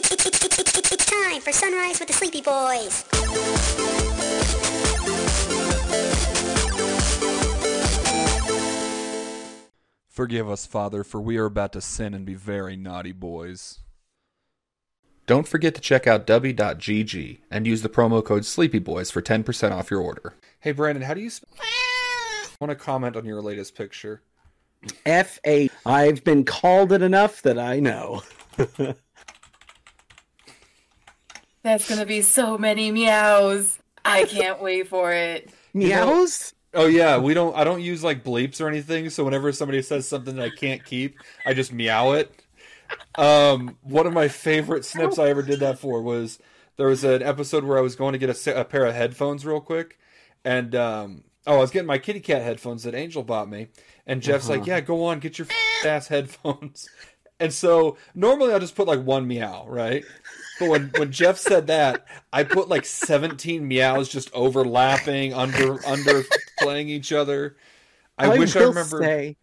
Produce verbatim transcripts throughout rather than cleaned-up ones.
It's, it's, it's, it's, it's, it's time for Sunrise with the Sleepy Boys. Forgive us, Father, for we are about to sin and be very naughty boys. Don't forget to check out W dot G G and use the promo code SleepyBoys for ten percent off your order. Hey, Brandon, how do you... Sp- I want to comment on your latest picture. F eight. I've been called it enough that I know. That's going to be so many meows. I can't wait for it. Meows? Oh, yeah. We don't. I don't use, like, bleeps or anything, so whenever somebody says something that I can't keep, I just meow it. Um, one of my favorite snips I ever did that for was there was an episode where I was going to get a, a pair of headphones real quick, and um, oh, I was getting my kitty cat headphones that Angel bought me, and Jeff's uh-huh. like, "Yeah, go on, get your f- ass headphones." And so normally I just put like one meow, right? But when, when Jeff said that, I put like seventeen meows just overlapping, under under playing each other. I, I wish I remember. Say,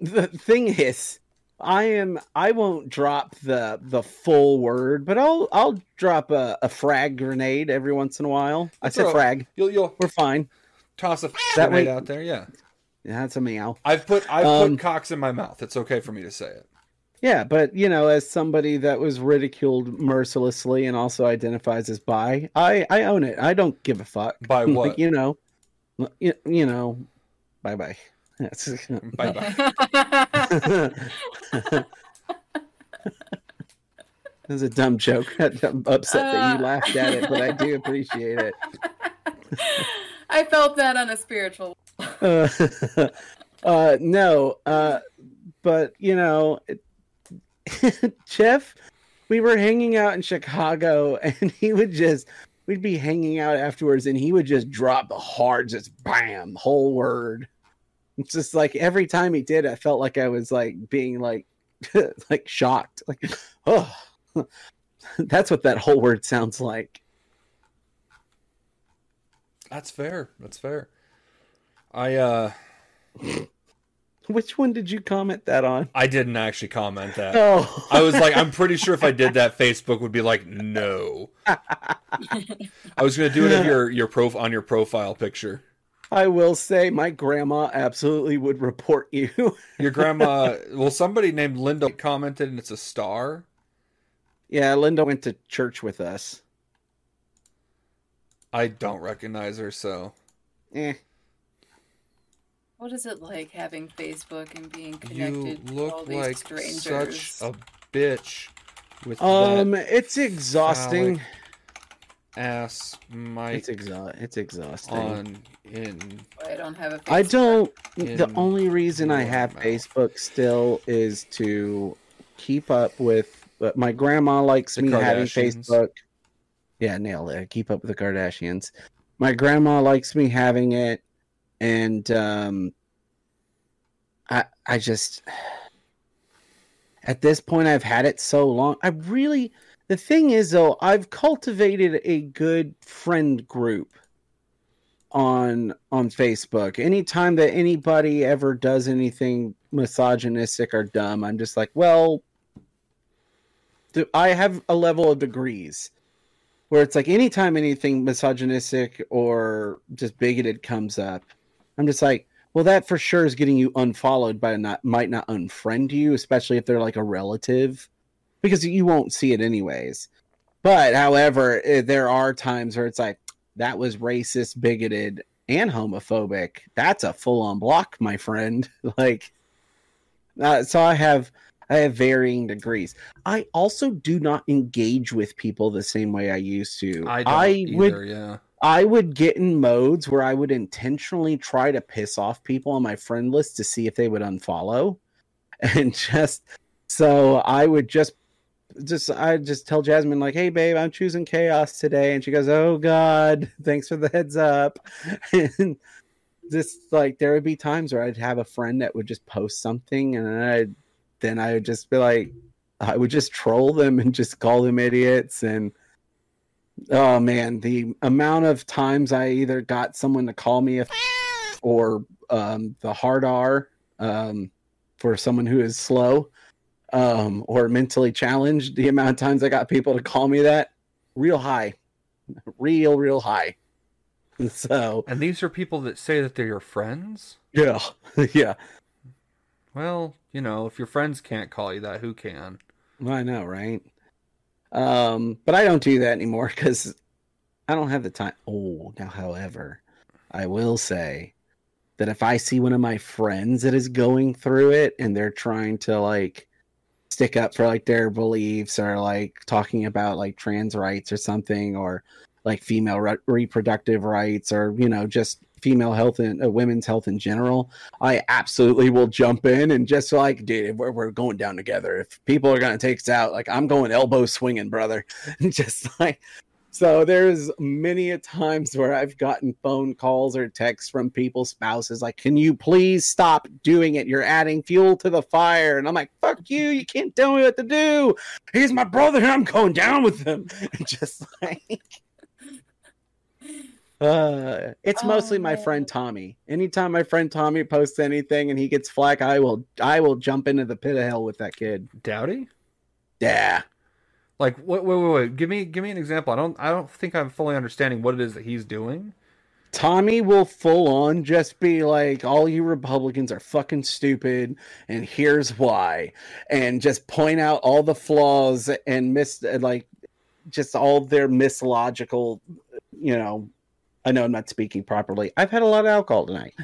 the thing is. I am. I won't drop the the full word, but I'll I'll drop a, a frag grenade every once in a while. I said frag. You'll, you'll we're fine. Toss a that grenade way, out there, yeah. Yeah, that's a meow. I've put I've um, put cocks in my mouth. It's okay for me to say it. Yeah, but you know, as somebody that was ridiculed mercilessly and also identifies as bi, I I own it. I don't give a fuck. By what? Like, you know, you, you know, bye bye. Bye bye. That was a dumb joke. I'm upset uh, that you laughed at it, but I do appreciate it. I felt that on a spiritual level. Uh, uh, no, uh, but you know, it, Jeff, we were hanging out in Chicago, and he would just. We'd be hanging out afterwards, and he would just drop the hard, just bam, whole word. It's just like every time he did, I felt like I was like being like, like shocked. Like, oh, that's what that whole word sounds like. That's fair. That's fair. I, uh, which one did you comment that on? I didn't actually comment that. Oh, I was like, I'm pretty sure if I did that, Facebook would be like, no. I was going to do it in your, your prof on your profile picture. I will say my grandma absolutely would report you. Your grandma, well, somebody named Linda commented and it's a star. Yeah, Linda went to church with us. I don't recognize her, so. Eh. What is it like having Facebook and being connected to all these like strangers? You look like such a bitch with um, that it's exhausting. Ass my it's exhaust it's exhausting on in I don't have a Facebook. I don't the only reason I have mouth. Facebook still is to keep up with but my grandma likes the me having Facebook. Yeah, nailed it. I keep up with the Kardashians. My grandma likes me having it and um I I just at this point I've had it so long. I really The thing is, though, I've cultivated a good friend group on on Facebook. Anytime that anybody ever does anything misogynistic or dumb, I'm just like, well, I have a level of degrees where it's like anytime anything misogynistic or just bigoted comes up, I'm just like, well, that for sure is getting you unfollowed by not might not unfriend you, especially if they're like a relative. Because you won't see it anyways. But, however, there are times where it's like, that was racist, bigoted, and homophobic. That's a full-on block, my friend. Like, uh, so I have I have varying degrees. I also do not engage with people the same way I used to. I don't I either, would, yeah. I would get in modes where I would intentionally try to piss off people on my friend list to see if they would unfollow. And just... So I would just... Just I just tell Jasmine like, "Hey babe, I'm choosing chaos today," and she goes, "Oh God, thanks for the heads up." And just like there would be times where I'd have a friend that would just post something, and then I then I would just be like, I would just troll them and just call them idiots. And oh man, the amount of times I either got someone to call me a f- or um, the hard R um, for someone who is slow. um, or mentally challenged, the amount of times I got people to call me that, real high, real, real high. So, and these are people that say that they're your friends? Yeah. Yeah. Well, you know, if your friends can't call you that, who can? Well, I know, right? Um, but I don't do that anymore because I don't have the time. Oh, now, however, I will say that if I see one of my friends that is going through it and they're trying to, like, stick up for, like, their beliefs or, like, talking about, like, trans rights or something, or like female re- reproductive rights, or, you know, just female health and uh, women's health in general, I absolutely will jump in and just like, dude, we're, we're going down together. If people are going to take us out, like, I'm going elbow swinging, brother. And just like, so there's many a times where I've gotten phone calls or texts from people's spouses, like, can you please stop doing it? You're adding fuel to the fire. And I'm like, fuck you. You can't tell me what to do. He's my brother. I'm going down with him. And just like, Uh, it's oh, mostly my man. friend Tommy. Anytime my friend Tommy posts anything and he gets flack, I will, I will jump into the pit of hell with that kid. Dowdy? Yeah. Like, wait, wait, wait, wait. Give me, give me an example. I don't, I don't think I'm fully understanding what it is that he's doing. Tommy will full on just be like, all you Republicans are fucking stupid, and here's why, and just point out all the flaws and miss, like, just all their mislogical, you know. I know I'm not speaking properly. I've had a lot of alcohol tonight.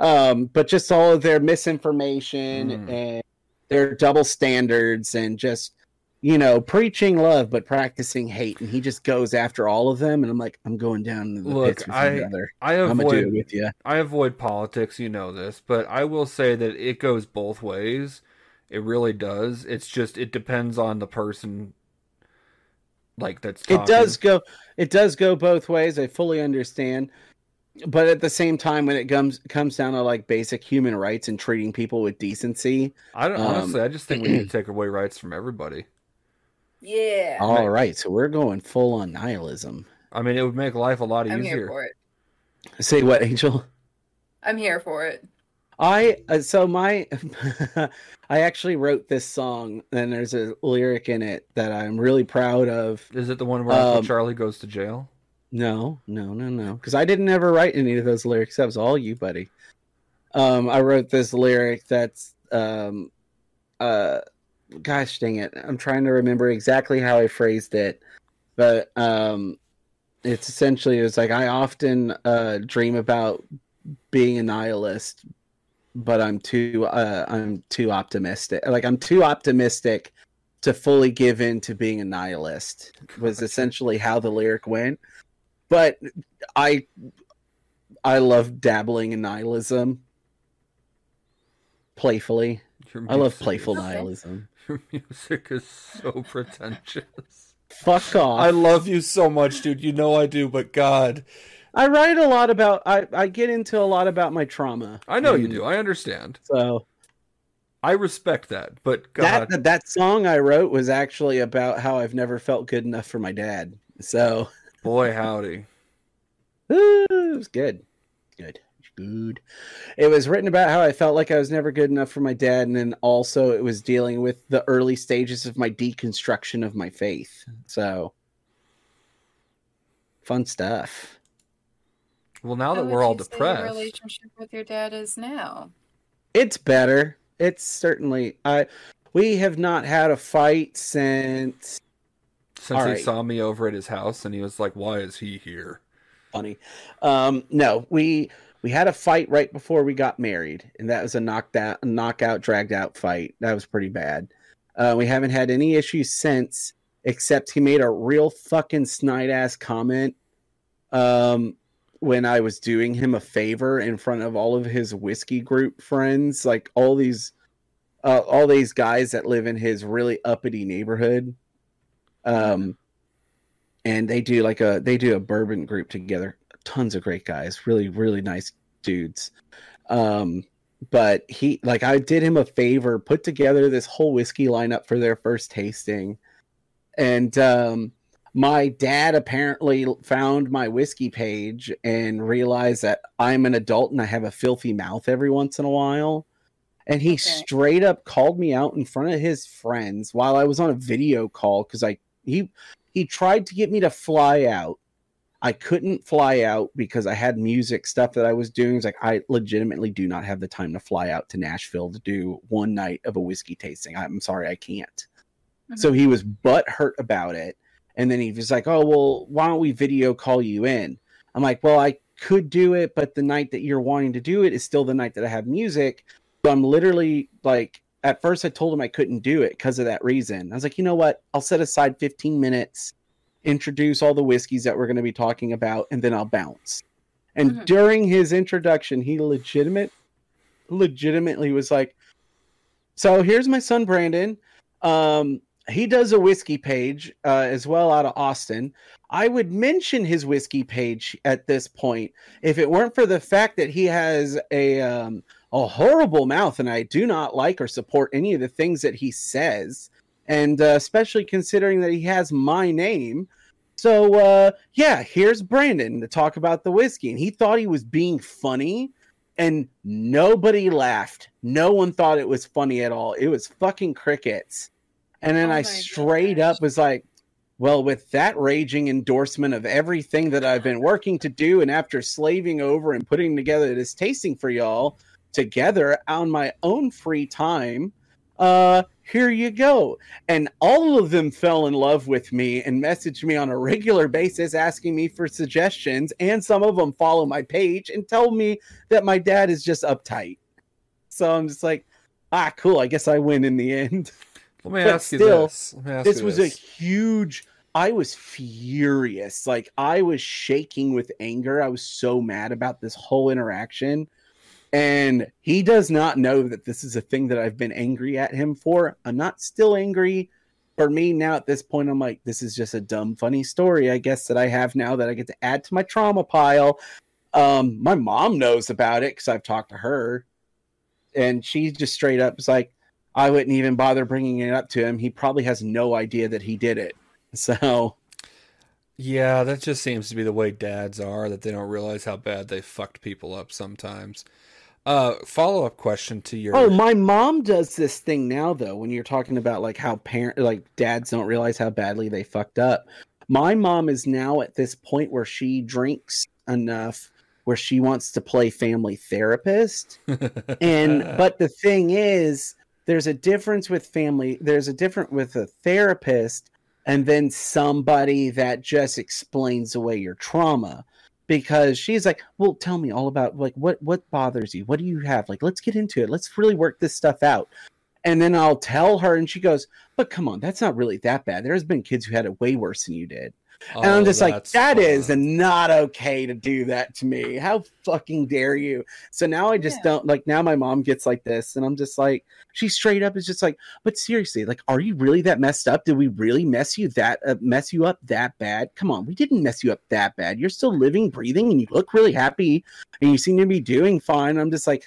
Um, but just all of their misinformation mm. and their double standards and just, you know, preaching love but practicing hate. And he just goes after all of them. And I'm like, I'm going down to the Look, pits with I, you, brother. I avoid, with you. I avoid politics. You know this. But I will say that it goes both ways. It really does. It's just it depends on the person. Like that's talking. It does go it does go both ways. I fully understand, but at the same time, when it comes comes down to like basic human rights and treating people with decency, I don't um, honestly I just think we need to take away rights from everybody. Yeah. All right. right, so we're going full on nihilism. I mean, it would make life a lot easier. I'm here for it. Say what, Angel? I'm here for it. I uh, so my I actually wrote this song, and there's a lyric in it that I'm really proud of. Is it the one where um, Charlie goes to jail? No, no, no, no. Because I didn't ever write any of those lyrics. That was all you, buddy. Um, I wrote this lyric that's, um, uh, gosh dang it, I'm trying to remember exactly how I phrased it, but um, it's essentially it was like I often uh, dream about being a nihilist. But I'm too, uh, I'm too optimistic. Like I'm too optimistic to fully give in to being a nihilist. Was essentially how the lyric went. But I, I love dabbling in nihilism. Playfully, I love playful is, nihilism. Your music is so pretentious. Fuck off! I love you so much, dude. You know I do, but God. I write a lot about, I, I get into a lot about my trauma. I know and, you do. I understand. So I respect that, but God. That, that song I wrote was actually about how I've never felt good enough for my dad. So boy, howdy. Ooh, it was good. Good. Good. It was written about how I felt like I was never good enough for my dad. And then also it was dealing with the early stages of my deconstruction of my faith. So fun stuff. Well, now that we're all depressed, your relationship with your dad is now. It's better. It's certainly. I we have not had a fight since. Since he saw me over at his house, and he was like, "Why is he here?" Funny. Um, no, we we had a fight right before we got married, and that was a knocked out, knockout, dragged out fight. That was pretty bad. Uh, we haven't had any issues since, except he made a real fucking snide ass comment. Um. When I was doing him a favor in front of all of his whiskey group friends, like all these, uh, all these guys that live in his really uppity neighborhood. Um, and they do like a, they do a bourbon group together. Tons of great guys, really, really nice dudes. Um, but he, like I did him a favor, put together this whole whiskey lineup for their first tasting. And, um, my dad apparently found my whiskey page and realized that I'm an adult and I have a filthy mouth every once in a while. And he okay. straight up called me out in front of his friends while I was on a video call because I he he tried to get me to fly out. I couldn't fly out because I had music stuff that I was doing. It's like, I legitimately do not have the time to fly out to Nashville to do one night of a whiskey tasting. I'm sorry, I can't. Mm-hmm. So he was butthurt about it. And then he was like, oh, well, why don't we video call you in? I'm like, well, I could do it, but the night that you're wanting to do it is still the night that I have music. So I'm literally like, at first I told him I couldn't do it because of that reason. I was like, you know what? I'll set aside fifteen minutes. Introduce all the whiskeys that we're going to be talking about, and then I'll bounce. And mm-hmm. during his introduction, he legitimate, legitimately was like, so here's my son, Brandon. Um, he does a whiskey page uh, as well out of Austin. I would mention his whiskey page at this point if it weren't for the fact that he has a, um, a horrible mouth, and I do not like or support any of the things that he says. And uh, especially considering that he has my name. So, uh, yeah, here's Brandon to talk about the whiskey. And he thought he was being funny, and nobody laughed. No one thought it was funny at all. It was fucking crickets. And then oh I straight gosh. up was like, well, with that raging endorsement of everything that I've been working to do, and after slaving over and putting together this tasting for y'all together on my own free time, uh, here you go. And all of them fell in love with me and messaged me on a regular basis asking me for suggestions. And some of them follow my page and tell me that my dad is just uptight. So I'm just like, ah, cool. I guess I win in the end. Let me but ask still, you this. Let me ask this you was this. a huge, I was furious. Like, I was shaking with anger. I was so mad about this whole interaction. And he does not know that this is a thing that I've been angry at him for. I'm not still angry. For me now at this point, I'm like, this is just a dumb, funny story, I guess, that I have now that I get to add to my trauma pile. Um, my mom knows about it because I've talked to her. And she just straight up is like, I wouldn't even bother bringing it up to him. He probably has no idea that he did it. So, yeah, that just seems to be the way dads are, that they don't realize how bad they fucked people up sometimes. Uh, follow-up question to your... Oh, my mom does this thing now, though, when you're talking about like how parent, like dads don't realize how badly they fucked up. My mom is now at this point where she drinks enough where she wants to play family therapist. and But the thing is, there's a difference with family. There's a difference with a therapist and then somebody that just explains away your trauma. Because she's like, well, tell me all about, like, what, what bothers you? What do you have? Like, let's get into it. Let's really work this stuff out. And then I'll tell her, and she goes, but come on, that's not really that bad. There's been kids who had it way worse than you did. Oh, and I'm just like, that fun. is not okay to do that to me. How fucking dare you? So now I just yeah. don't, like, now my mom gets like this, and I'm just like, she straight up is just like, but seriously, like, are you really that messed up? Did we really mess you that uh, mess you up that bad? Come on, we didn't mess you up that bad. You're still living, breathing, and you look really happy, and you seem to be doing fine. I'm just like,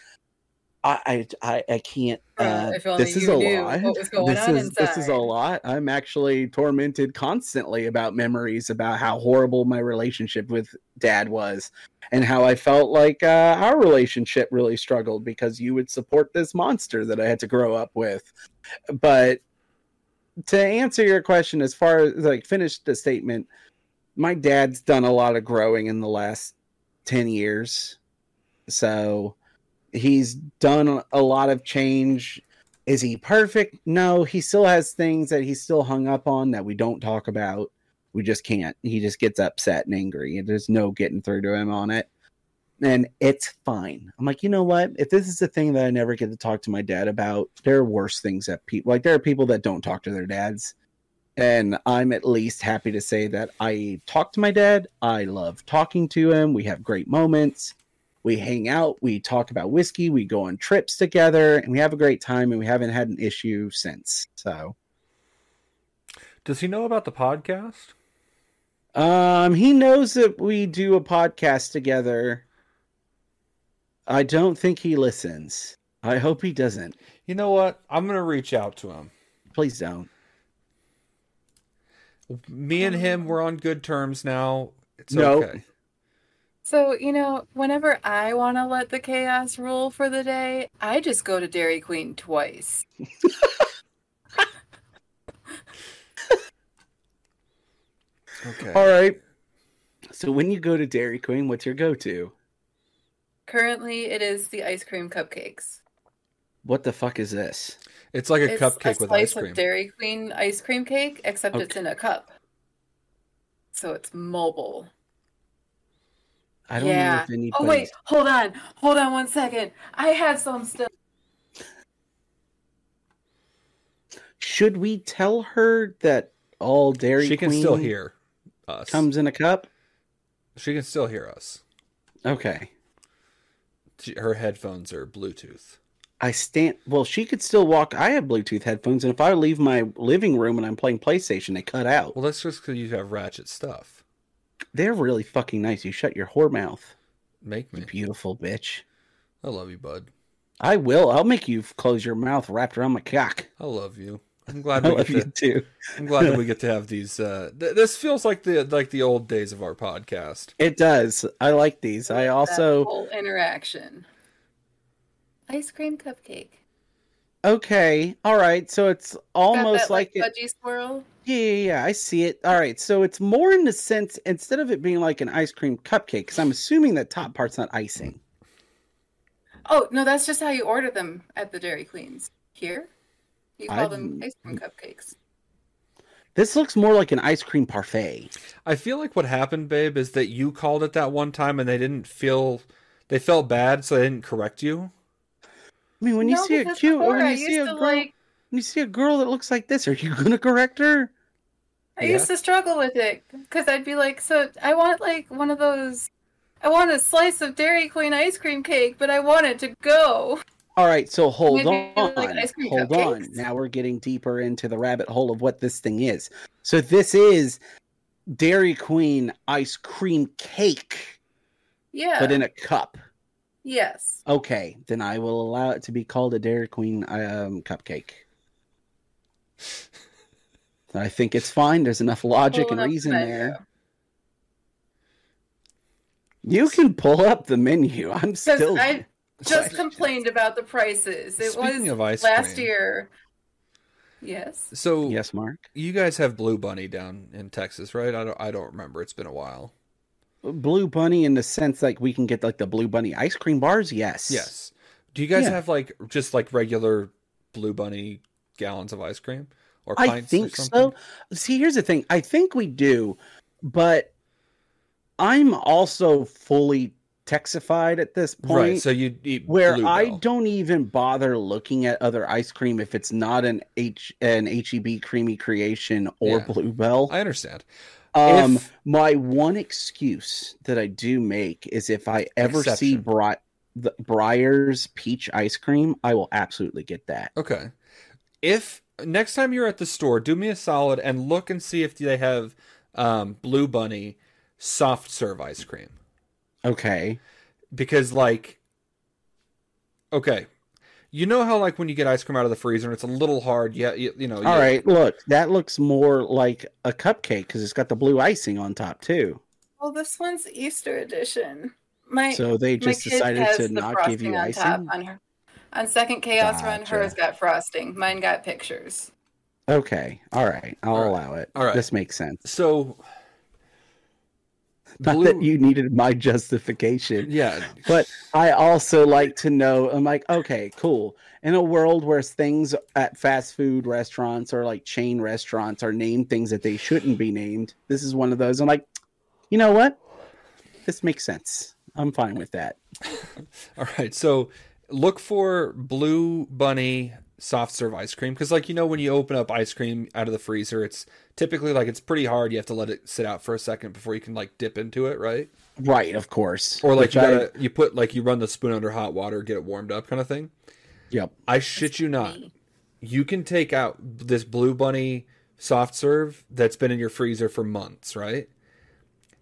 I I I can't. Uh, uh, this is a lot. What was going this on is inside. This is a lot. I'm actually tormented constantly about memories about how horrible my relationship with Dad was, and how I felt like uh, our relationship really struggled because you would support this monster that I had to grow up with. But to answer your question, as far as like finish the statement, my dad's done a lot of growing in the last ten years, so. He's done a lot of change. Is he perfect? No, he still has things that he's still hung up on that we don't talk about. We just can't. He just gets upset and angry, and there's no getting through to him on it. And it's fine. I'm like, you know what? If this is the thing that I never get to talk to my dad about, there are worse things that people, like there are people that don't talk to their dads. And I'm at least happy to say that I talk to my dad. I love talking to him. We have great moments. We hang out, we talk about whiskey, we go on trips together, and we have a great time, and we haven't had an issue since. So, does he know about the podcast? Um, he knows that we do a podcast together. I don't think he listens. I hope he doesn't. You know what? I'm going to reach out to him. Please don't. Me and him, we're on good terms now. It's nope. okay. So, you know, whenever I want to let the chaos rule for the day, I just go to Dairy Queen twice. Okay. All right. So when you go to Dairy Queen, what's your go-to? Currently, it is the ice cream cupcakes. What the fuck is this? It's like a it's cupcake a with ice cream. It's Dairy Queen ice cream cake, except okay. It's in a cup. So it's mobile. I don't yeah. know if anybody's... Oh, wait. Hold on. Hold on one second. I had some still. Should we tell her that all Dairy she Queen... She can still hear us. ...comes in a cup? She can still hear us. Okay. Her headphones are Bluetooth. I stand... Well, she could still walk... I have Bluetooth headphones, and if I leave my living room and I'm playing PlayStation, they cut out. Well, that's just because you have ratchet stuff. They're really fucking nice. You shut your whore mouth. Make me. You beautiful bitch. I love you, bud. I will. I'll make you close your mouth wrapped around my cock. I love you. I'm glad I we love get you to, too. I'm glad that we get to have these. Uh, th- this feels like the like the old days of our podcast. It does. I like these. I also that whole interaction. Ice cream cupcake. Okay. All right. So it's almost that, like, like fudgy it... swirl. Yeah, yeah, yeah. I see it. All right. So it's more in the sense, instead of it being like an ice cream cupcake, because I'm assuming that top part's not icing. Oh, no, that's just how you order them at the Dairy Queens. Here, you call I... them ice cream cupcakes. This looks more like an ice cream parfait. I feel like what happened, babe, is that you called it that one time and they didn't feel, they felt bad, so they didn't correct you. I mean, when you no, see a cute, or when you see a girl, like... when you see a girl that looks like this, are you gonna correct her? I yeah. used to struggle with it because I'd be like, "So I want like one of those, I want a slice of Dairy Queen ice cream cake, but I want it to go." All right, so hold Maybe on, like ice cream hold cupcakes. on. Now we're getting deeper into the rabbit hole of what this thing is. So this is Dairy Queen ice cream cake, yeah, but in a cup. Yes. Okay, then I will allow it to be called a Dairy Queen um, cupcake. I think it's fine. There's enough logic and reason the there. You can pull up the menu. I'm still... I just complained about the prices. It Speaking was of ice last cream. year. Yes. So yes, Mark. You guys have Blue Bunny down in Texas, right? I don't. I don't remember. It's been a while. Blue Bunny in the sense like we can get like the Blue Bunny ice cream bars? Yes. Yes. Do you guys yeah. have like just like regular Blue Bunny gallons of ice cream or pints I think or something? So. See, here's the thing. I think we do, but I'm also fully Texified at this point. Right, so you eat where Blue Bell. I don't even bother looking at other ice cream if it's not an H an H E B creamy creation or yeah. Blue Bell. I understand. Um, if... my one excuse that I do make is if I ever Exception. see Bre- the Breyer's peach ice cream, I will absolutely get that. Okay. If next time you're at the store, do me a solid and look and see if they have um, Blue Bunny soft serve ice cream. Okay. Because like, okay. You know how, like, when you get ice cream out of the freezer, and it's a little hard. Yeah, you, you know. All yeah. right, look, that looks more like a cupcake because it's got the blue icing on top too. Well, this one's Easter edition. My so they just decided to not give you icing on, on her. On second chaos gotcha. run, hers got frosting. Mine got pictures. Okay, all right, I'll all right. allow it. All right, this makes sense. So. Not Blue. that you needed my justification. Yeah. But I also like to know, I'm like, okay, cool. In a world where things at fast food restaurants or like chain restaurants are named things that they shouldn't be named, this is one of those. I'm like, you know what? This makes sense. I'm fine with that. All right. So look for Blue Bunny soft serve ice cream. Because like, you know, when you open up ice cream out of the freezer, it's typically like it's pretty hard. You have to let it sit out for a second before you can like dip into it, right? Right, of course. Or like Which you gotta, I... you put like you run the spoon under hot water, get it warmed up, kind of thing. Yep. I shit you not. You can take out this Blue Bunny soft serve that's been in your freezer for months, right?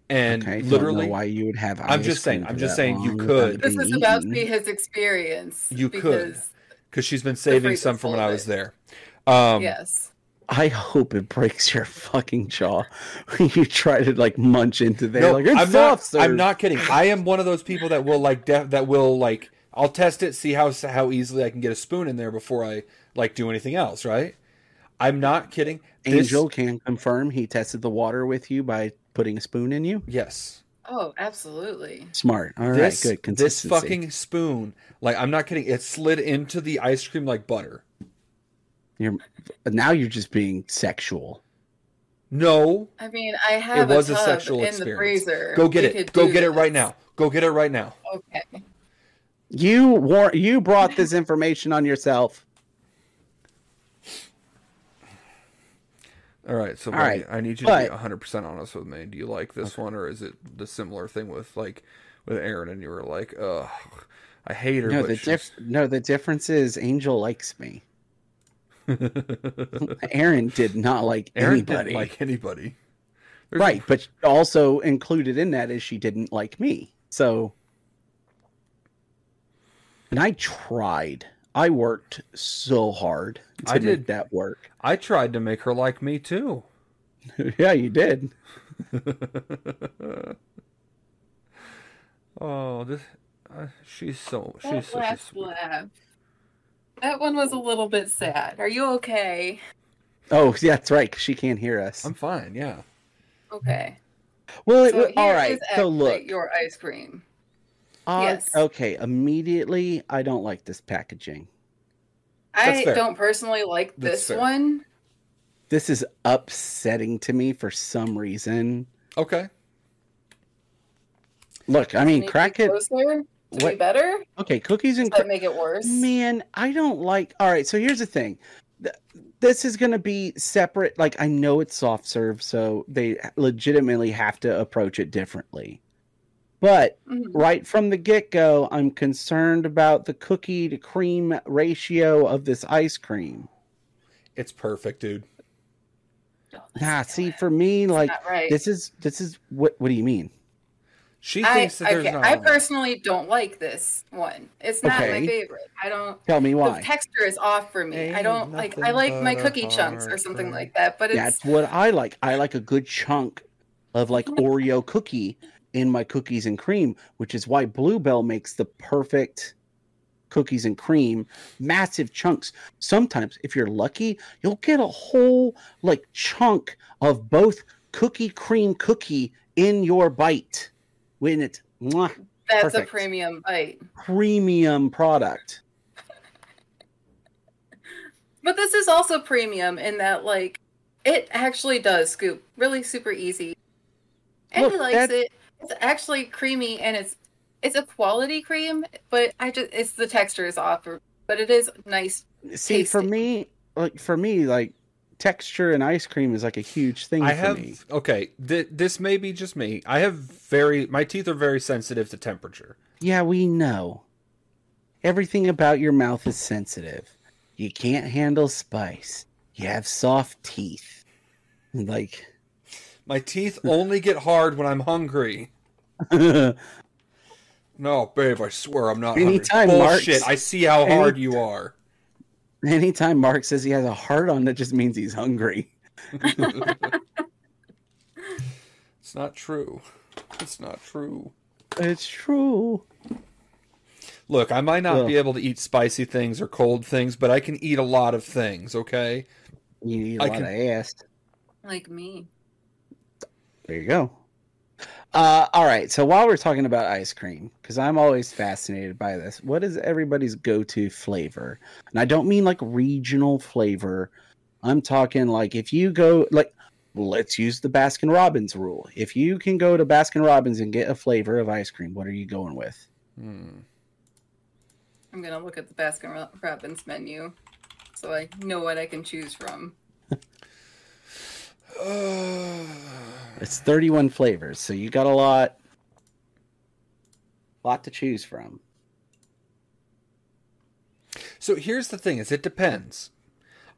And okay, I literally, don't know why you would have ice I'm just saying. I'm just saying you could. This is about to be his experience. You could. Because she's been saving some from when I was there. Um, yes. I hope it breaks your fucking jaw when you try to like munch into there. No, like, it's I'm not. Sir. I'm not kidding. I am one of those people that will like de- that will like. I'll test it, see how how easily I can get a spoon in there before I like do anything else. Right? I'm not kidding. Angel this... can confirm he tested the water with you by putting a spoon in you. Yes. Oh, absolutely. Smart. All this, right. Good consistency. This fucking spoon, like I'm not kidding. It slid into the ice cream like butter. You're, now you're just being sexual. No. I mean, I have it was a, tub a sexual in experience. The freezer. Go get we it. Go get this. It right now. Go get it right now. Okay. You war- you brought this information on yourself. All right, so All right. I need you to but, be one hundred percent honest with me. Do you like this okay. one, or is it the similar thing with like with Aaron and you were like, "Ugh, I hate her." No, but the dif- no, the difference is Angel likes me. Aaron did not like Aaron anybody. Didn't like anybody, There's right? A... But also included in that is she didn't like me. So, and I tried. I worked so hard to I did. make that work. I tried to make her like me too. Yeah, you did. Oh, this uh, she's so that she's so. She's so That one was a little bit sad. Are you okay? Oh, yeah, that's right. She can't hear us. I'm fine, yeah. Okay. Well, it, so all right. So look. Your ice cream. Uh, yes. Okay, immediately, I don't like this packaging. I don't personally like this one. This is upsetting to me for some reason. Okay. Look, I mean, crack it. Closer? To what? Be better? Okay, cookies and... Does that make it worse? Man, I don't like... All right, so here's the thing. This is going to be separate. Like, I know it's soft serve, so they legitimately have to approach it differently. But mm-hmm. right from the get-go, I'm concerned about the cookie-to-cream ratio of this ice cream. It's perfect, dude. Nah, see, for me, it's like, right. this is... this is what, what do you mean? She thinks I, that there's okay. not I personally don't like this one. It's not okay. my favorite. I don't tell me why. The texture is off for me. Ain't I don't like I like my cookie chunks or something thing. Like that, but it's That's what I like. I like a good chunk of like Oreo cookie in my cookies and cream, which is why Blue Bell makes the perfect cookies and cream, massive chunks. Sometimes if you're lucky, you'll get a whole like chunk of both cookie cream cookie in your bite. When it's mwah, that's perfect. A premium bite, premium product. But this is also premium in that, like, it actually does scoop really super easy, and Look, he likes that's... it. It's actually creamy, and it's it's a quality cream, but I just it's the texture is off, but it is nice. See, tasty. for me, like for me, like. Texture and ice cream is like a huge thing I for have, me. Okay, th- this may be just me. I have very... My teeth are very sensitive to temperature. Yeah, we know. Everything about your mouth is sensitive. You can't handle spice. You have soft teeth. Like... My teeth only get hard when I'm hungry. No, babe, I swear I'm not Anytime hungry. Bullshit, Mark's, I see how hard any- you are. Anytime Mark says he has a heart on, that just means he's hungry. It's not true. It's not true. It's true. Look, I might not Ugh. be able to eat spicy things or cold things, but I can eat a lot of things, okay? You eat a I lot can... of ass. Like me. There you go. Uh, all right, so while we're talking about ice cream, because I'm always fascinated by this, what is everybody's go-to flavor? And I don't mean like regional flavor. I'm talking like if you go, like, let's use the Baskin Robbins rule. If you can go to Baskin Robbins and get a flavor of ice cream, what are you going with? Hmm. I'm going to look at the Baskin Robbins menu so I know what I can choose from. It's thirty-one flavors, so you got a lot, lot to choose from. So here's the thing: is it depends.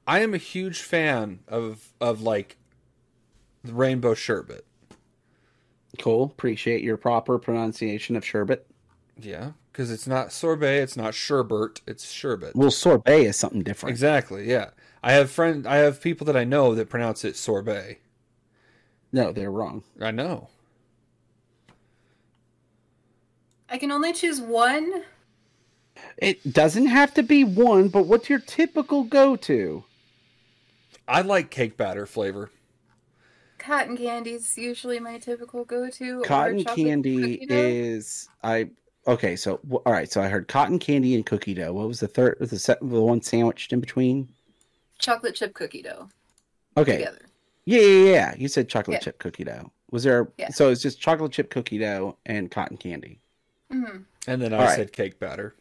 I am a huge fan of of like the rainbow sherbet. Cool. Appreciate your proper pronunciation of sherbet. Yeah, because it's not sorbet, it's not sherbet, it's sherbet. Well, sorbet is something different. Exactly. Yeah. I have friend, I have people that I know that pronounce it sorbet. No, they're wrong. I know. I can only choose one. It doesn't have to be one, but what's your typical go-to? I like cake batter flavor. Cotton candy's usually my typical go-to. Cotton candy is I okay. So all right. So I heard cotton candy and cookie dough. What was the third? Was the second, the one sandwiched in between? Chocolate chip cookie dough. Okay. Together. Yeah, yeah, yeah. You said chocolate yeah. chip cookie dough. Was there? Yeah. So it's just chocolate chip cookie dough and cotton candy. Mm-hmm. And then I all said right. cake batter.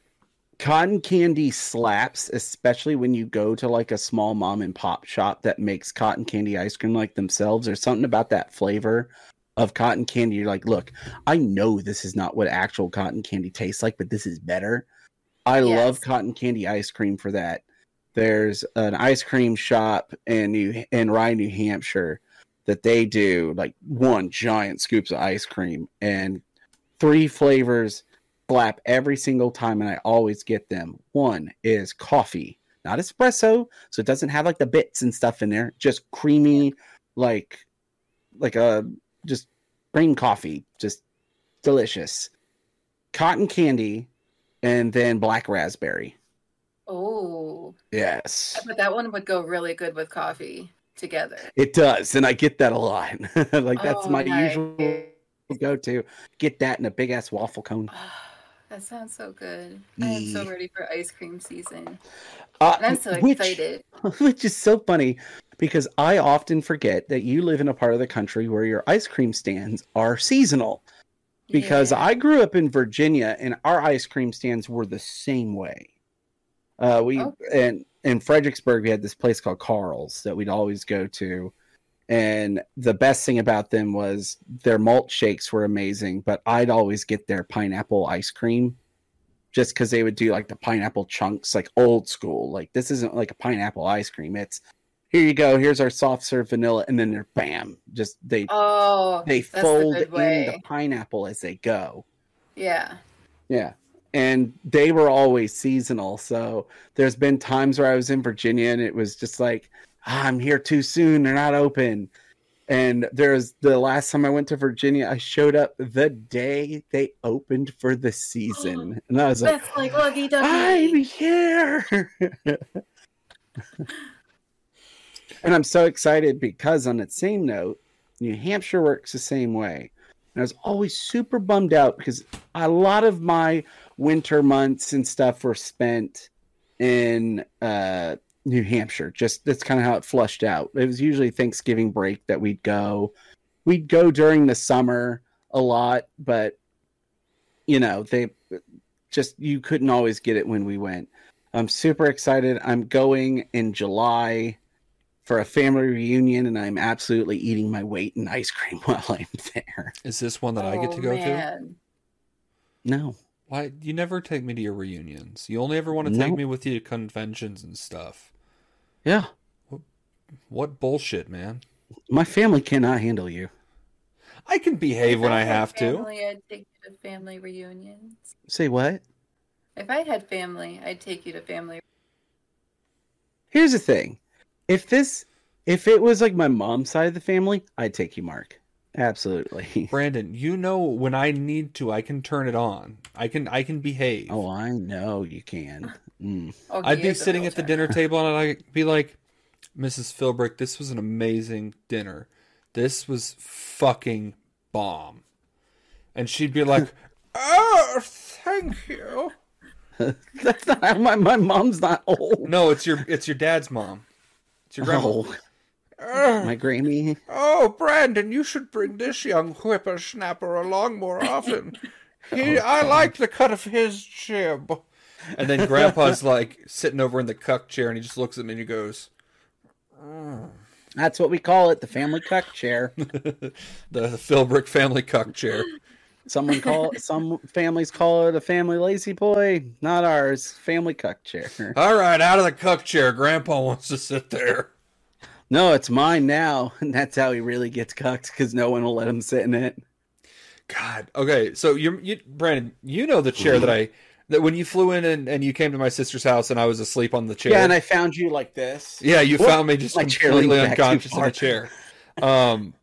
Cotton candy slaps, especially when you go to like a small mom and pop shop that makes cotton candy ice cream like themselves. There's something about that flavor of cotton candy. You're like, look, I know this is not what actual cotton candy tastes like, but this is better. I yes. love cotton candy ice cream for that. There's an ice cream shop in New in Rye, New Hampshire that they do like one giant scoops of ice cream and three flavors slap every single time, and I always get them. One is coffee, not espresso, so it doesn't have like the bits and stuff in there. Just creamy, like like a just cream coffee, just delicious. Cotton candy, and then black raspberry. Oh, yes, but that one would go really good with coffee together. It does, and I get that a lot. Like that's oh, my nice. usual go-to. Get that in a big ass waffle cone. That sounds so good. I am so ready for ice cream season. Uh, and I'm so which, excited. Which is so funny because I often forget that you live in a part of the country where your ice cream stands are seasonal. Because yeah. I grew up in Virginia and our ice cream stands were the same way. Uh, we okay. and in Fredericksburg, we had this place called Carl's that we'd always go to. And the best thing about them was their malt shakes were amazing, but I'd always get their pineapple ice cream just because they would do like the pineapple chunks, like old school. Like this isn't like a pineapple ice cream. It's here you go. Here's our soft serve vanilla. And then they're bam, just they, oh, they fold in the pineapple as they go. Yeah. Yeah. And they were always seasonal. So there's been times where I was in Virginia and it was just like, I'm here too soon. They're not open. And there's the last time I went to Virginia, I showed up the day they opened for the season. And I was like, like Lucky Ducky. I'm here. And I'm so excited because on that same note, New Hampshire works the same way. And I was always super bummed out because a lot of my winter months and stuff were spent in, uh, New Hampshire. Just that's kind of how it flushed out. It was usually Thanksgiving break that we'd go. We'd go during the summer a lot, but you know, they just you couldn't always get it when we went. I'm super excited. I'm going in July for a family reunion and I'm absolutely eating my weight in ice cream while I'm there. Is this one that oh, I get to go man. to? No. Why you never take me to your reunions? You only ever want to nope. take me with you to conventions and stuff. Yeah. What, what bullshit, man? My family cannot handle you. I can behave if when I, I have family, to. I'd take you to family reunions. Say what? If I had family, I'd take you to family. Here's the thing: if this, if it was like my mom's side of the family, I'd take you, Mark. Absolutely. Brandon, you know when I need to, I can turn it on. I can I can behave. Oh, I know you can. Mm. Okay, I'd be sitting at the dinner table and I'd be like, Missus Philbrick, this was an amazing dinner. This was fucking bomb. And she'd be like, oh, thank you. That's not how my, my mom's not old. No, it's your it's your dad's mom. It's your grandma. Oh. My Grammy. Oh, Brandon, you should bring this young whippersnapper along more often. He, oh, I like the cut of his jib. And then Grandpa's like sitting over in the cuck chair, and he just looks at me and he goes, oh. "That's what we call it, the family cuck chair, the Philbrick family cuck chair." Someone call it, some families call it a family lazy boy. Not ours, family cuck chair. All right, out of the cuck chair. Grandpa wants to sit there. No, it's mine now, and that's how he really gets cucked because no one will let him sit in it. God, okay, so you, you Brandon, you know the chair that I That when you flew in and, and you came to my sister's house and I was asleep on the chair. Yeah, and I found you like this. Yeah, you Whoop. found me just my completely unconscious in a chair. Um,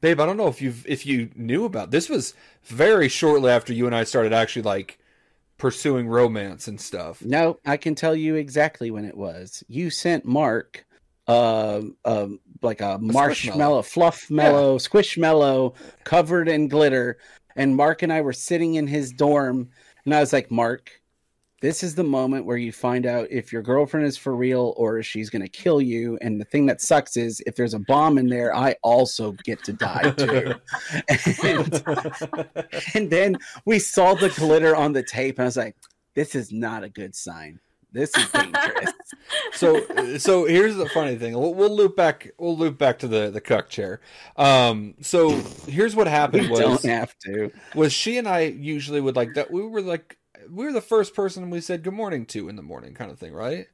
babe, I don't know if you if you knew about this. Was very shortly after you and I started actually like pursuing romance and stuff. No, I can tell you exactly when it was. You sent Mark, uh, uh, like a, a marshmallow, fluff mellow, yeah. squishmallow covered in glitter, and Mark and I were sitting in his dorm. And I was like, Mark, this is the moment where you find out if your girlfriend is for real or if she's going to kill you. And the thing that sucks is if there's a bomb in there, I also get to die too. and, and then we saw the glitter on the tape. And I was like, this is not a good sign. This is dangerous. so, so here's the funny thing. We'll, we'll loop back. We'll loop back to the, the cuck chair. Um, so here's what happened. You was, don't have to. Was she and I usually would like that? We were like we were the first person we said good morning to in the morning, kind of thing, right?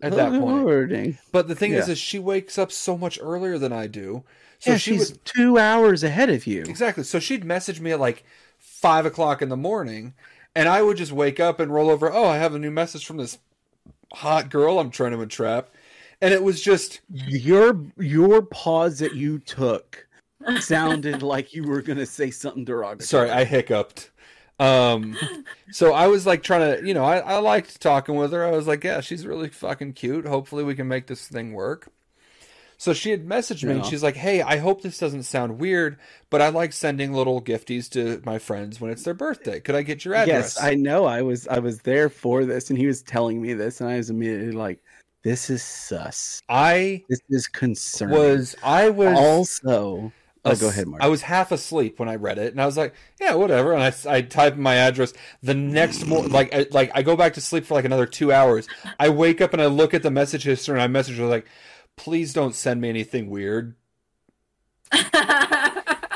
At good that point. Morning. But the thing yeah. is, is she wakes up so much earlier than I do. So yeah, she she's would, two hours ahead of you. Exactly. So she'd message me at like five o'clock in the morning. And I would just wake up and roll over. Oh, I have a new message from this hot girl I'm trying to entrap. And it was just your your pause that you took sounded like you were going to say something derogatory. Sorry, I hiccuped. Um, so I was like trying to, you know, I, I liked talking with her. I was like, yeah, she's really fucking cute. Hopefully we can make this thing work. So she had messaged me yeah. and she's like, hey, I hope this doesn't sound weird, but I like sending little gifties to my friends when it's their birthday. Could I get your address? Yes, I know. I was I was there for this and he was telling me this and I was immediately like, this is sus. I this is concerning. Was I was also Oh, go ahead, Mark. I was half asleep when I read it, and I was like, "Yeah, whatever." And I, I type my address. The next morning, like, I, like I go back to sleep for like another two hours. I wake up and I look at the message history, and I message her like, "Please don't send me anything weird."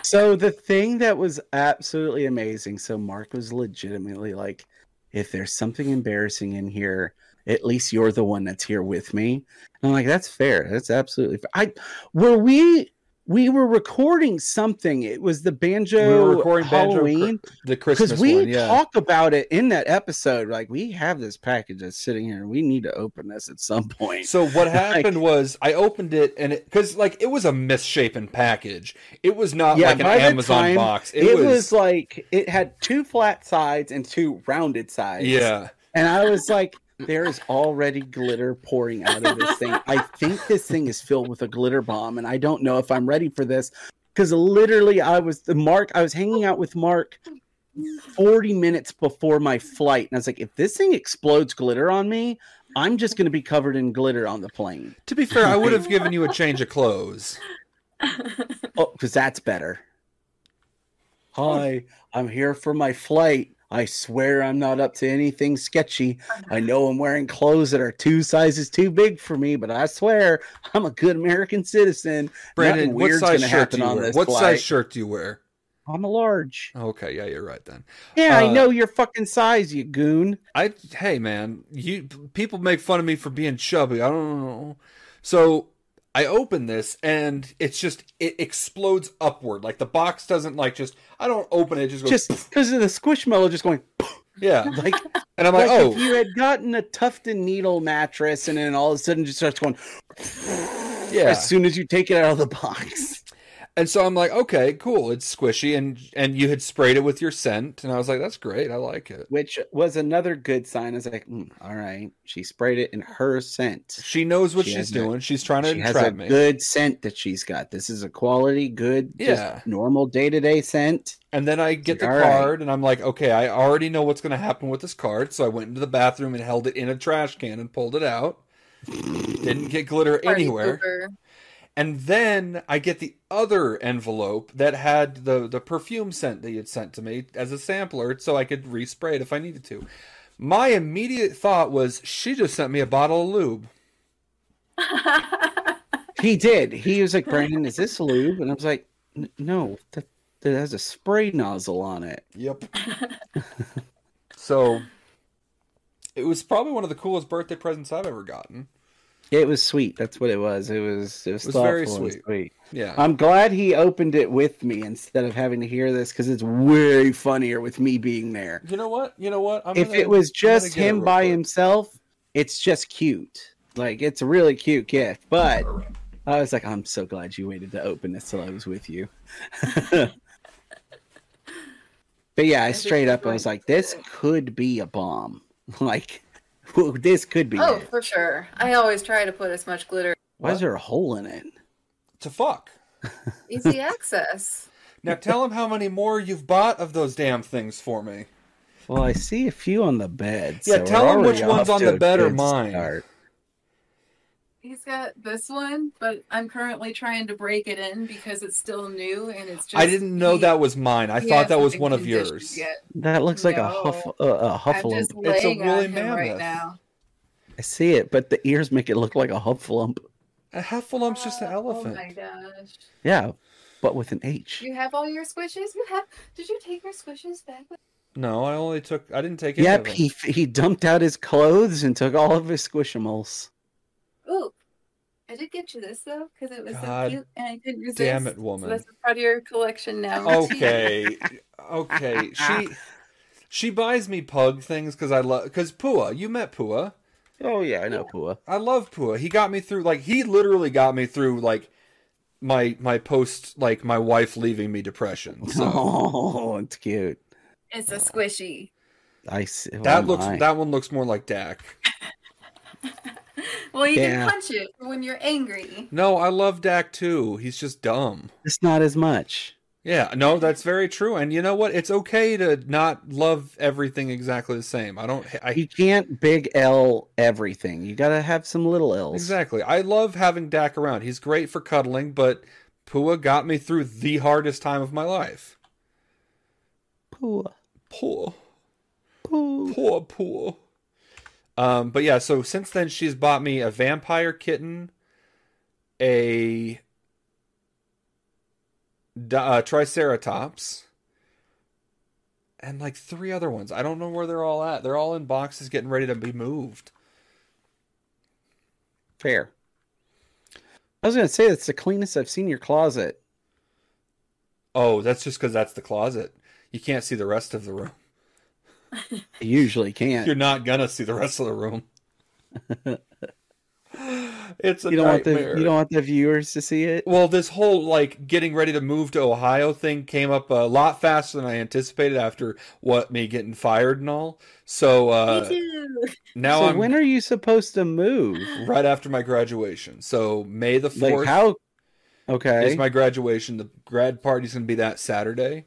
So the thing that was absolutely amazing. So Mark was legitimately like, "If there's something embarrassing in here, at least you're the one that's here with me." And I'm like, "That's fair. That's absolutely fair." I were we. We were recording something. It was the banjo we recording Halloween, banjo, the Christmas one. Because we yeah. talk about it in that episode. Like, we have this package that's sitting here. We need to open this at some point. So what happened like, was I opened it, and because like it was a misshapen package. It was not yeah, like an Amazon time, box. It, it was... was like it had two flat sides and two rounded sides. Yeah, and I was like. There is already glitter pouring out of this thing. I think this thing is filled with a glitter bomb, and I don't know if I'm ready for this. Because literally, I was the Mark. I was hanging out with Mark forty minutes before my flight, and I was like, "If this thing explodes glitter on me, I'm just going to be covered in glitter on the plane." To be fair, I would have given you a change of clothes. Oh, because that's better. Hi, I'm here for my flight. I swear I'm not up to anything sketchy. I know I'm wearing clothes that are two sizes too big for me, but I swear I'm a good American citizen. Brandon, what size shirt do you wear? What size shirt do you wear? I'm a large. Okay, yeah, you're right then. Yeah, uh, I know your fucking size, you goon. I hey man, you people make fun of me for being chubby. I don't know. So I open this and it's just, it explodes upward. Like the box doesn't like just, I don't open it. It just goes. Just because of the squishmallow just going. Poof. Yeah. Like, and I'm like, like, oh. If you had gotten a Tufted needle mattress and then all of a sudden just starts going. Yeah. As soon as you take it out of the box. And so I'm like, okay, cool. It's squishy. And, and you had sprayed it with your scent. And I was like, that's great. I like it. Which was another good sign. I was like, mm, all right. She sprayed it in her scent. She knows what she she's doing. A, she's trying to entrap me. She has a me. good scent that she's got. This is a quality, good, yeah. just normal day-to-day scent. And then I get the all card. Right. And I'm like, okay, I already know what's going to happen with this card. So I went into the bathroom and held it in a trash can and pulled it out. Didn't get glitter Party anywhere. Over. And then I get the other envelope that had the, the perfume scent that you had sent to me as a sampler so I could respray it if I needed to. My immediate thought was, she just sent me a bottle of lube. He did. He was like, Brandon, is this lube? And I was like, no, that, that has a spray nozzle on it. Yep. So it was probably one of the coolest birthday presents I've ever gotten. It was sweet. That's what it was. It was it was, it was thoughtful, very sweet. And sweet. Yeah. I'm glad he opened it with me instead of having to hear this, because it's way funnier with me being there. You know what? You know what? I'm if gonna, it was just him by quick. himself, it's just cute. Like, it's a really cute gift. But I was like, I'm so glad you waited to open this till I was with you. But yeah, I straight up, I was like, this could be a bomb. Like, this could be. Oh, it. For sure. I always try to put as much glitter. Why is there a hole in it? To fuck. Easy access. Now tell him how many more you've bought of those damn things for me. Well, I see a few on the bed. Yeah, so tell him which one's on the bed or mine. Start. He's got this one, but I'm currently trying to break it in because it's still new and it's just. I didn't know he, that was mine. I thought that was one of yours. Yet. That looks no, like a huff, uh, a huffalump. It's a woolly mammoth right now. I see it, but the ears make it look like a huffalump. A hufflump's uh, just an elephant. Oh my gosh. Yeah, but with an H. You have all your squishes. You have. Did you take your squishes back? With- no, I only took. I didn't take any. Yep, of he he dumped out his clothes and took all of his squishimals. Ooh, I did get you this, though, because it was God so cute, and I didn't resist. Damn it, woman. So that's a part of your collection now. Okay. Okay. She she buys me pug things because I love... Because Pua, you met Pua. Oh, yeah, I know Pua. I love Pua. He got me through, like, he literally got me through, like, my my post, like, my wife leaving me depression. So. Oh, it's cute. It's a squishy. I see. Oh, that, looks, that one looks more like Dak. Well, you yeah. can punch it when you're angry. No, I love Dak too. He's just dumb. It's not as much. Yeah, no, that's very true. And you know what? It's okay to not love everything exactly the same. I don't. I, you can't big L everything. You gotta have some little L's. Exactly. I love having Dak around. He's great for cuddling, but Pua got me through the hardest time of my life. Pua. Pua. Pua. Pua. Pua. Um, but yeah, so since then she's bought me a vampire kitten, a, a triceratops, and like three other ones. I don't know where they're all at. They're all in boxes getting ready to be moved. Fair. I was going to say that's the cleanest I've seen your closet. Oh, that's just because that's the closet. You can't see the rest of the room. You usually can't. You're not gonna see the rest of the room. It's a you don't nightmare. Want the, you don't want the viewers to see it. Well, this whole like getting ready to move to Ohio thing came up a lot faster than I anticipated after what me getting fired and all. So uh, me too. Now so I'm, when are you supposed to move? Right after my graduation. So May the fourth. Like how? Okay, is my graduation. The grad party's gonna be that Saturday.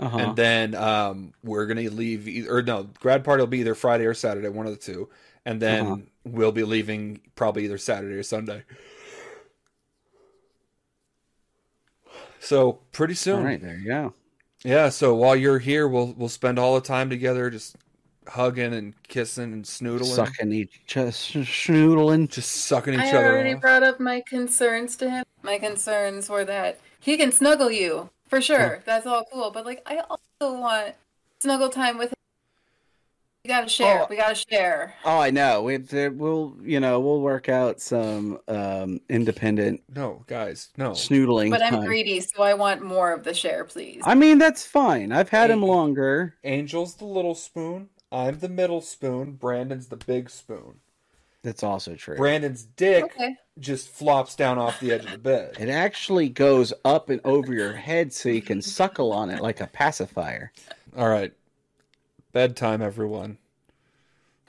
Uh-huh. And then um, we're going to leave, either, or no, grad party will be either Friday or Saturday, one of the two. And then uh-huh. we'll be leaving probably either Saturday or Sunday. So pretty soon. All right, there you go. Yeah, so while you're here, we'll we'll spend all the time together just hugging and kissing and snoodling. Sucking each other, snoodling. Just sucking each I other I already off. Brought up my concerns to him. My concerns were that he can snuggle you. For sure, that's all cool. But like, I also want snuggle time with him. We gotta share. Oh, we gotta share. Oh, I know. We, we'll, you know, we'll work out some um, independent. No, guys, no snoodling. But I'm time. Greedy, so I want more of the share, please. I mean, that's fine. I've had Angel. him longer. Angel's the little spoon. I'm the middle spoon. Brandon's the big spoon. That's also true. Brandon's dick okay. just flops down off the edge of the bed. It actually goes up and over your head so you can suckle on it like a pacifier. All right. Bedtime, everyone.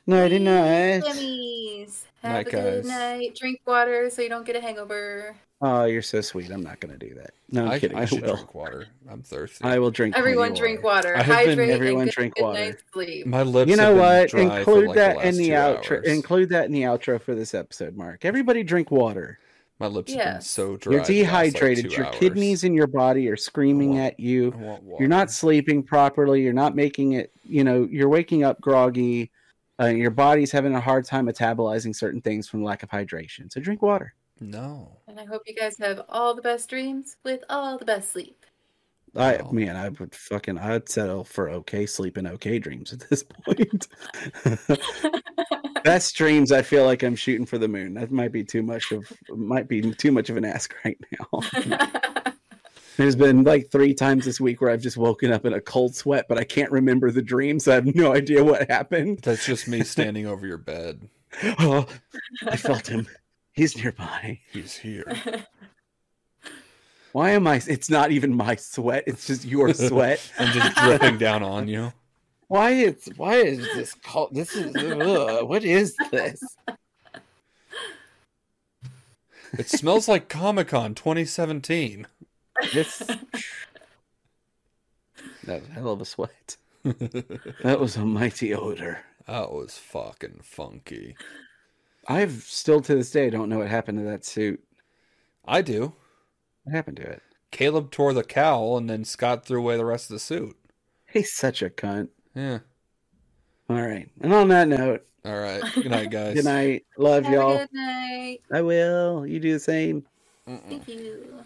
Nighty night. Yummies. Have night, a good guys. night. Drink water so you don't get a hangover. Oh, you're so sweet. I'm not going to do that. No, I'm I, kidding. I, I should will. drink water. I'm thirsty. I will drink everyone water. Drink water. I Hydrate been, everyone good, drink water. Sleep. My lips You know have been what? Include like that in the outro. Hours. Include that in the outro for this episode, Mark. Everybody drink water. My lips yes. have been so dry. You're dehydrated. Like your hours. Kidneys in your body are screaming want, at you. You're not sleeping properly. You're not making it, you know, you're waking up groggy. Uh, your body's having a hard time metabolizing certain things from lack of hydration. So drink water. No. And I hope you guys have all the best dreams with all the best sleep. I oh. man, I would fucking I'd settle for okay sleep and okay dreams at this point. Best streams, I feel like I'm shooting for the moon. That might be too much of might be too much of an ask right now. There's been like three times this week where I've just woken up in a cold sweat, but I can't remember the dream, so I have no idea what happened. That's just me standing over your bed. Oh, I felt him. He's nearby. He's here. Why am I? It's not even my sweat. It's just your sweat. I'm just dripping down on you. Why is why is this called? This is ugh, what is this? It smells like Comic-Con twenty seventeen. This that was a hell of a sweat. That was a mighty odor. That was fucking funky. I've still to this day don't know what happened to that suit. I do. What happened to it? Caleb tore the cowl and then Scott threw away the rest of the suit. He's such a cunt. Yeah. All right. And on that note. All right. Good night, guys. Good night. Love Have y'all. Good night. I will. You do the same. Mm-mm. Thank you.